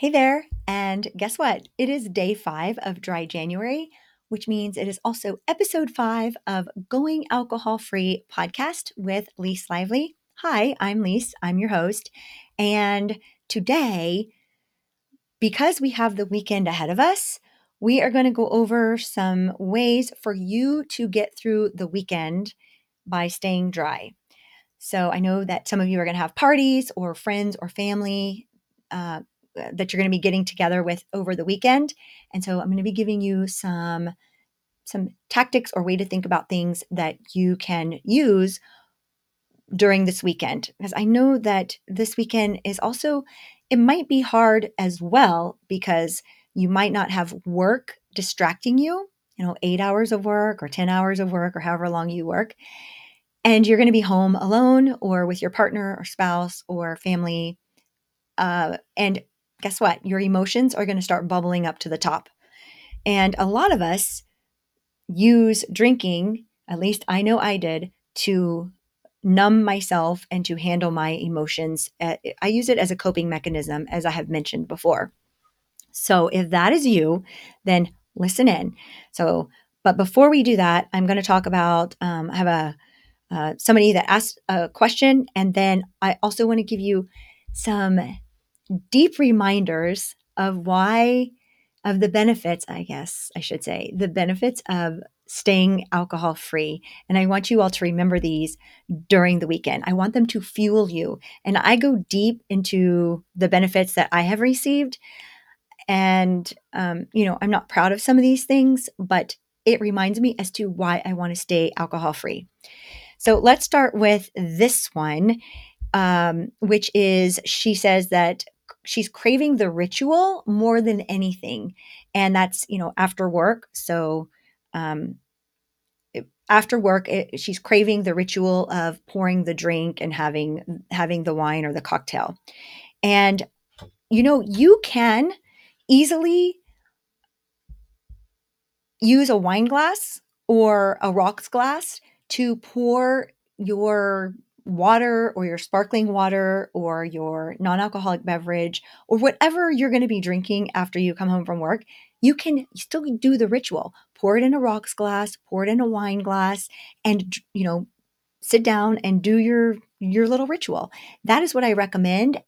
Hey there, and guess what? It is day 5 of Dry January, which means it is also episode 5 of Going Alcohol-Free podcast with Lise Lively. Hi, I'm Lise. I'm your host. And today, because we have the weekend ahead of us, we are going to go over some ways for you to get through the weekend by staying dry. So I know that some of you are going to have parties or friends or family that you're going to be getting together with over the weekend. And so I'm going to be giving you some tactics or way to think about things that you can use during this weekend. Because I know that this weekend is also, it might be hard as well because you might not have work distracting you, 8 hours of work or 10 hours of work or however long you work. And you're going to be home alone or with your partner or spouse or family. And guess what? Your emotions are going to start bubbling up to the top. And a lot of us use drinking, at least I know I did, to numb myself and to handle my emotions. I use it as a coping mechanism, as I have mentioned before. So if that is you, then listen in. But before we do that, I'm going to talk about, I have somebody that asked a question, and then I also want to give you some deep reminders of the benefits, I guess I should say, the benefits of staying alcohol free. And I want you all to remember these during the weekend. I want them to fuel you. And I go deep into the benefits that I have received. And, I'm not proud of some of these things, but it reminds me as to why I want to stay alcohol free. So let's start with this one, which is, she says that she's craving the ritual more than anything. And that's, after work. So she's craving the ritual of pouring the drink and having the wine or the cocktail. And, you can easily use a wine glass or a rocks glass to pour your water or your sparkling water or your non-alcoholic beverage or whatever you're going to be drinking after you come home from work. You can still do the ritual, pour it in a rocks glass, pour it in a wine glass, and, sit down and do your little ritual. That is what I recommend.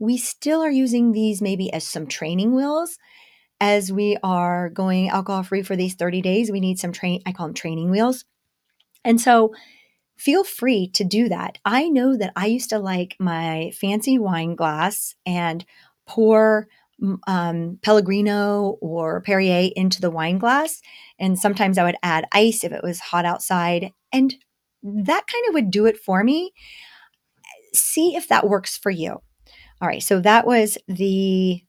We still are using these maybe as some training wheels. As we are going alcohol-free for these 30 days, we need some I call them training wheels. And so feel free to do that. I know that I used to like my fancy wine glass and pour Pellegrino or Perrier into the wine glass. And sometimes I would add ice if it was hot outside. And that kind of would do it for me. See if that works for you. All right. So that was the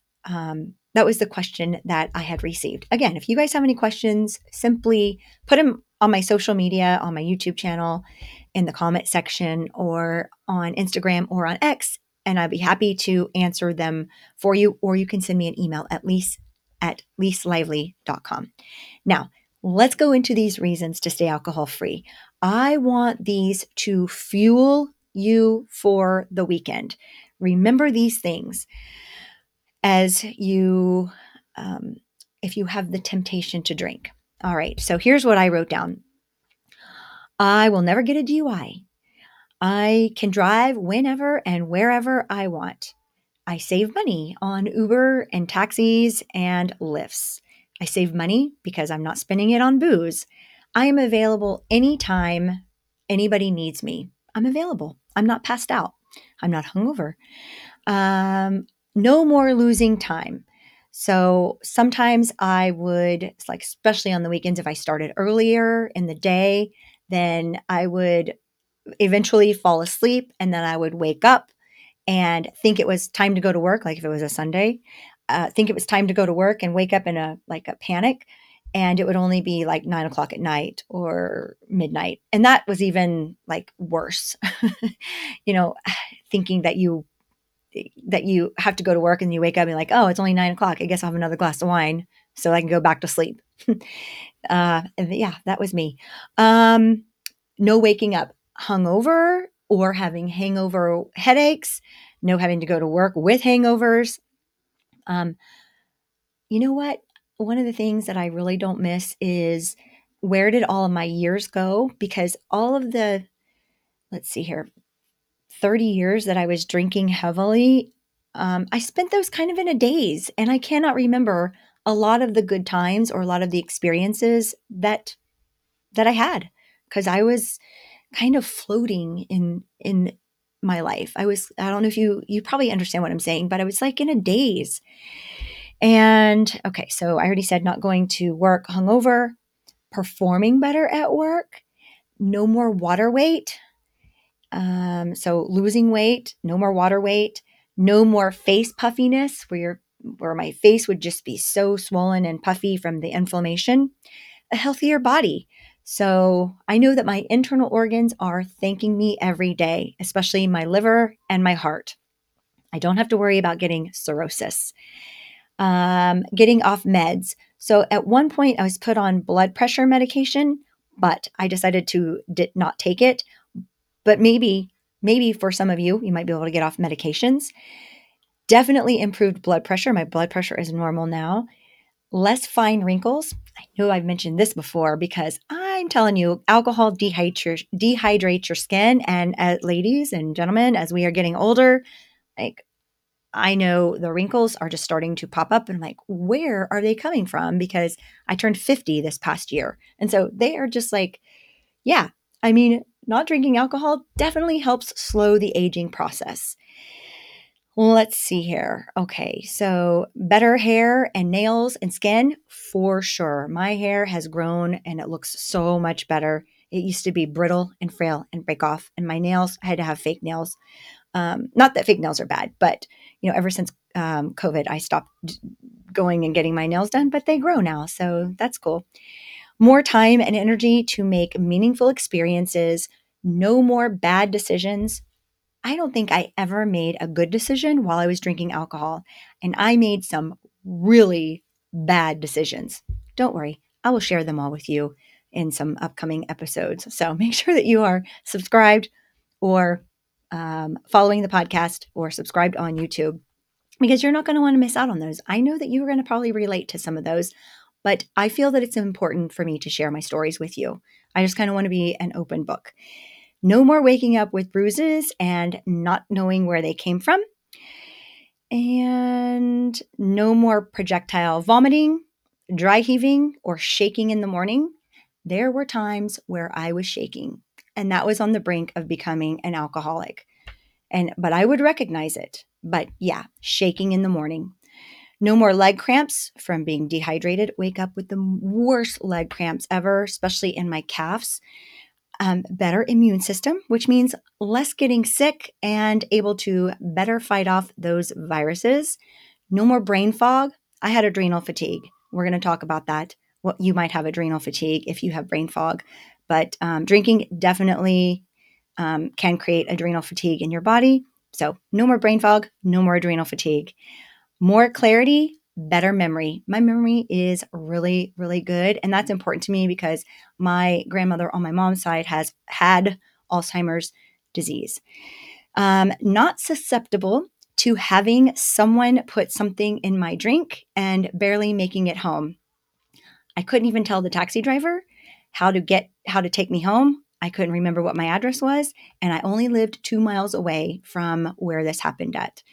question that I had received. Again, if you guys have any questions, simply put them on my social media, on my YouTube channel, in the comment section, or on Instagram or on X, and I'd be happy to answer them for you, or you can send me an email at lise@liselively.com. Now, let's go into these reasons to stay alcohol-free. I want these to fuel you for the weekend. Remember these things as you, if you have the temptation to drink. All right, so here's what I wrote down. I will never get a DUI. I can drive whenever and wherever I want. I save money on Uber and taxis and Lyfts. I save money because I'm not spending it on booze. I am available anytime anybody needs me. I'm available. I'm not passed out. I'm not hungover. No more losing time. So sometimes I would, especially on the weekends, if I started earlier in the day, then I would eventually fall asleep and then I would wake up and think it was time to go to work. Like if it was a Sunday, think it was time to go to work and wake up in a panic. And it would only be 9:00 at night or midnight. And that was even worse, thinking that you have to go to work and you wake up and you're like, oh, it's only 9:00. I guess I'll have another glass of wine so I can go back to sleep. Yeah, that was me. No waking up hungover or having hangover headaches, no having to go to work with hangovers. You know what? One of the things that I really don't miss is where did all of my years go? Because all of the, 30 years that I was drinking heavily, I spent those kind of in a daze, and I cannot remember a lot of the good times or a lot of the experiences that I had, because I was kind of floating in my life. I don't know if you probably understand what I'm saying, but I was like in a daze. And okay, so I already said not going to work hungover, performing better at work, no more water weight. So losing weight, no more water weight, no more face puffiness where my face would just be so swollen and puffy from the inflammation, a healthier body. So I know that my internal organs are thanking me every day, especially my liver and my heart. I don't have to worry about getting cirrhosis. Getting off meds. So at one point I was put on blood pressure medication, but I decided to not take it. But maybe for some of you might be able to get off medications. Definitely improved blood pressure. My blood pressure is normal now. Less fine wrinkles. I know I've mentioned this before, because I'm telling you, alcohol dehydrates your skin. And as ladies and gentlemen, as we are getting older, I know the wrinkles are just starting to pop up, and I'm like, where are they coming from? Because I turned 50 this past year. And so they are just like, yeah, I mean, not drinking alcohol definitely helps slow the aging process. Let's see here. Okay. So better hair and nails and skin for sure. My hair has grown and it looks so much better. It used to be brittle and frail and break off, and my nails, I had to have fake nails. Not that fake nails are bad, but ever since COVID, I stopped going and getting my nails done, but they grow now. So that's cool. More time and energy to make meaningful experiences. No more bad decisions. I don't think I ever made a good decision while I was drinking alcohol, and I made some really bad decisions. Don't worry. I will share them all with you in some upcoming episodes. So make sure that you are subscribed or following the podcast or subscribed on YouTube, because you're not going to want to miss out on those. I know that you're going to probably relate to some of those, but I feel that it's important for me to share my stories with you. I just kind of want to be an open book. No more waking up with bruises and not knowing where they came from. And no more projectile vomiting, dry heaving, or shaking in the morning. There were times where I was shaking, and that was on the brink of becoming an alcoholic. But I would recognize it. But yeah, shaking in the morning. No more leg cramps from being dehydrated. Wake up with the worst leg cramps ever, especially in my calves. Better immune system, which means less getting sick and able to better fight off those viruses. No more brain fog. I had adrenal fatigue. We're going to talk about that. Well, you might have adrenal fatigue if you have brain fog, but drinking definitely can create adrenal fatigue in your body. So no more brain fog, no more adrenal fatigue. More clarity, better memory. My memory is really, really good. And that's important to me because my grandmother on my mom's side has had Alzheimer's disease. Not susceptible to having someone put something in my drink and barely making it home. I couldn't even tell the taxi driver how to take me home. I couldn't remember what my address was. And I only lived 2 miles away from where this happened at.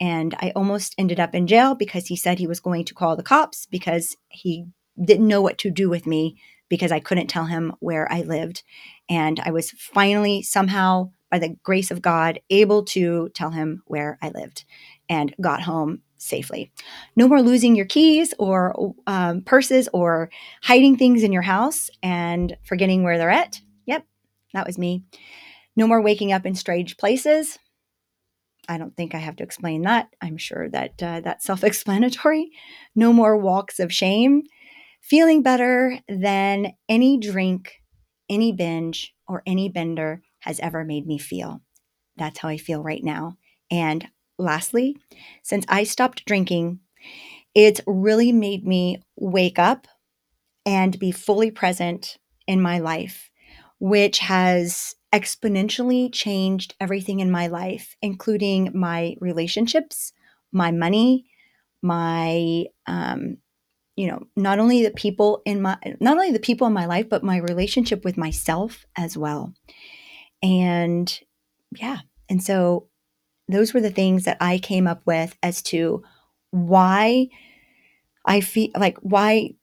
And I almost ended up in jail because he said he was going to call the cops because he didn't know what to do with me because I couldn't tell him where I lived. And I was finally somehow, by the grace of God, able to tell him where I lived and got home safely. No more losing your keys or purses or hiding things in your house and forgetting where they're at. Yep, that was me. No more waking up in strange places. I don't think I have to explain that. I'm sure that that's self-explanatory. No more walks of shame. Feeling better than any drink, any binge, or any bender has ever made me feel. That's how I feel right now. And lastly, since I stopped drinking, it's really made me wake up and be fully present in my life, which has exponentially changed everything in my life, including my relationships, my money, my, not only the people in my life, but my relationship with myself as well. And yeah. And so those were the things that I came up with as to why I feel like why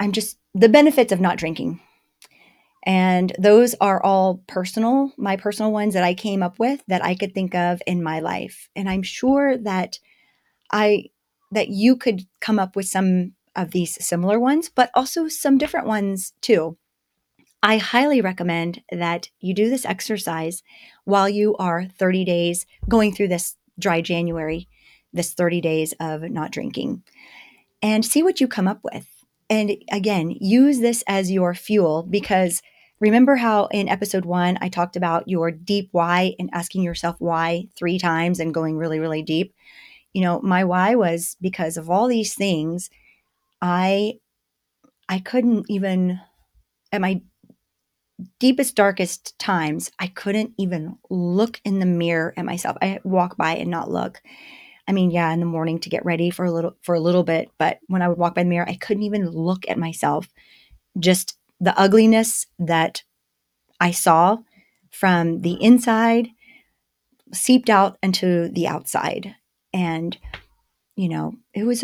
I'm just the benefits of not drinking. And those are all personal, my personal ones that I came up with that I could think of in my life. And I'm sure that you could come up with some of these similar ones, but also some different ones too. I highly recommend that you do this exercise while you are 30 days going through this dry January, this 30 days of not drinking, and see what you come up with. And again, use this as your fuel, because remember how in episode 1, I talked about your deep why and asking yourself why 3 times and going really, really deep. You know, my why was because of all these things, I couldn't even, at my deepest, darkest times, I couldn't even look in the mirror at myself. I walk by and not look. I mean, yeah, in the morning to get ready for a little bit, but when I would walk by the mirror, I couldn't even look at myself. Just the ugliness that I saw from the inside seeped out into the outside. And, you know, it was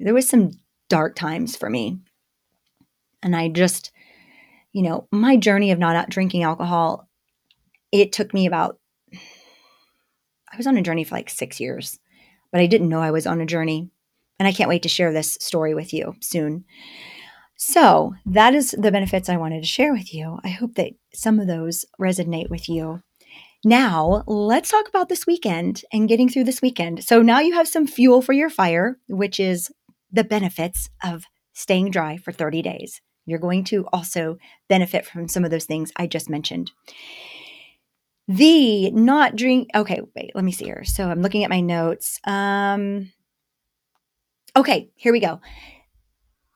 there was some dark times for me. And I just, you know, my journey of not drinking alcohol, it took me about, I was on a journey for like 6 years, but I didn't know I was on a journey. And I can't wait to share this story with you soon. So that is the benefits I wanted to share with you. I hope that some of those resonate with you. Now let's talk about this weekend and getting through this weekend. So now you have some fuel for your fire, which is the benefits of staying dry for 30 days. You're going to also benefit from some of those things I just mentioned. The not drink. Okay, wait, let me see here. So I'm looking at my notes. Okay, here we go.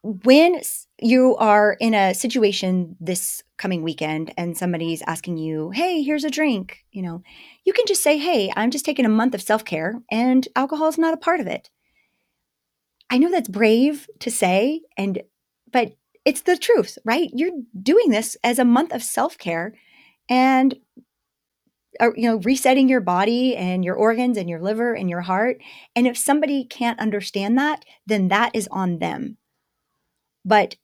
When you are in a situation this coming weekend and somebody's asking you, hey, here's a drink, you know, you can just say, hey, I'm just taking a month of self-care and alcohol is not a part of it. I know that's brave to say, but it's the truth, right? You're doing this as a month of self-care and resetting your body and your organs and your liver and your heart. And if somebody can't understand that, then that is on them. But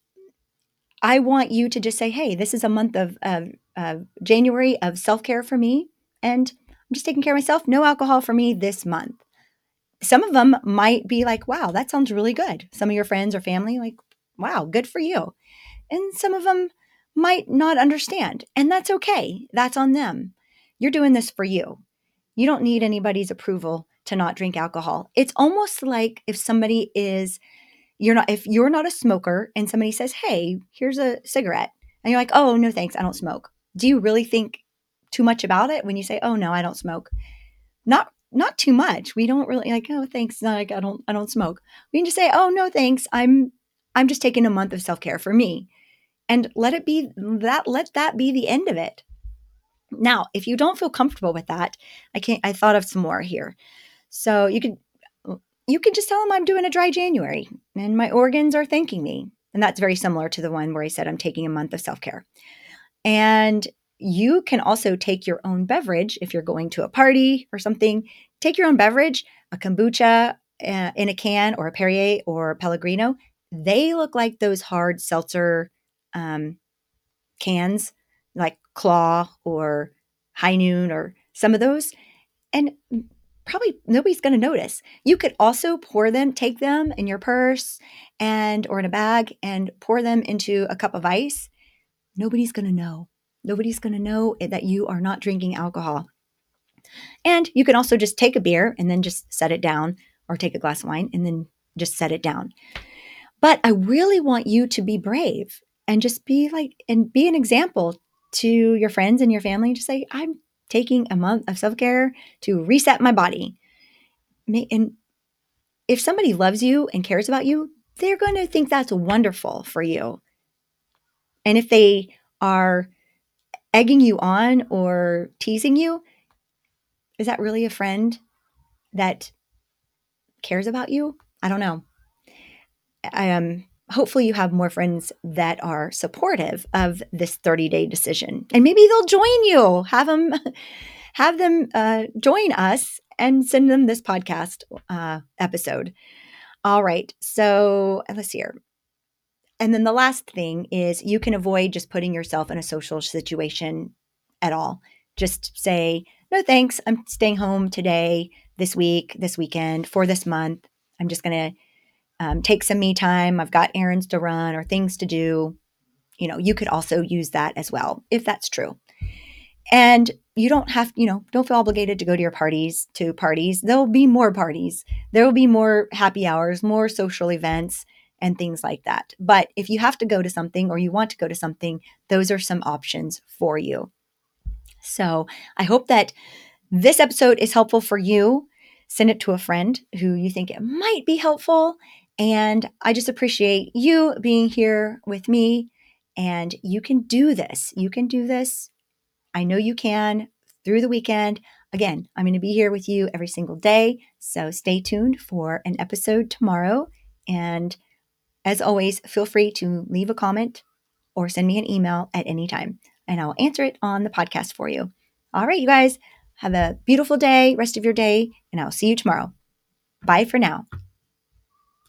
I want you to just say, hey, this is a month of January of self-care for me. And I'm just taking care of myself. No alcohol for me this month. Some of them might be like, wow, that sounds really good. Some of your friends or family, like, wow, good for you. And some of them might not understand. And that's okay. That's on them. You're doing this for you. You don't need anybody's approval to not drink alcohol. It's almost like if you're not a smoker and somebody says, hey, here's a cigarette. And you're like, oh, no, thanks. I don't smoke. Do you really think too much about it when you say, oh, no, I don't smoke? Not too much. We don't really like, oh, thanks. Not like I don't smoke. We can just say, oh, no, thanks. I'm just taking a month of self-care for me. And let that be the end of it. Now, if you don't feel comfortable with that, I thought of some more here. So you can just tell them I'm doing a dry January and my organs are thanking me. And that's very similar to the one where I said I'm taking a month of self-care. And you can also take your own beverage if you're going to a party or something. Take your own beverage, a kombucha in a can or a Perrier or Pellegrino. They look like those hard seltzer cans, like Claw or High Noon or some of those, and probably nobody's going to notice. You could also take them in your purse or in a bag and pour them into a cup of ice. Nobody's going to know. Nobody's going to know that you are not drinking alcohol. And you can also just take a beer and then just set it down, or take a glass of wine and then just set it down. But I really want you to be brave and just be an example to your friends and your family. Just say, I'm taking a month of self-care to reset my body. And if somebody loves you and cares about you, they're going to think that's wonderful for you. And if they are egging you on or teasing you, is that really a friend that cares about you? I don't know. Hopefully you have more friends that are supportive of this 30-day decision, and maybe they'll join you. Have them join us and send them this podcast episode. All right. So let's see here. And then the last thing is you can avoid just putting yourself in a social situation at all. Just say, no, thanks. I'm staying home today, this week, this weekend, for this month. I'm just going to take some me time. I've got errands to run or things to do. You know, you could also use that as well, if that's true. And you don't have, you know, don't feel obligated to go to your parties, There'll be more parties. There will be more happy hours, more social events and things like that. But if you have to go to something or you want to go to something, those are some options for you. So I hope that this episode is helpful for you. Send it to a friend who you think it might be helpful. And I just appreciate you being here with me. And you can do this. You can do this. I know you can through the weekend. Again, I'm going to be here with you every single day. So stay tuned for an episode tomorrow. And as always, feel free to leave a comment or send me an email at any time, and I'll answer it on the podcast for you. All right, you guys, have a beautiful day, rest of your day, and I'll see you tomorrow. Bye for now.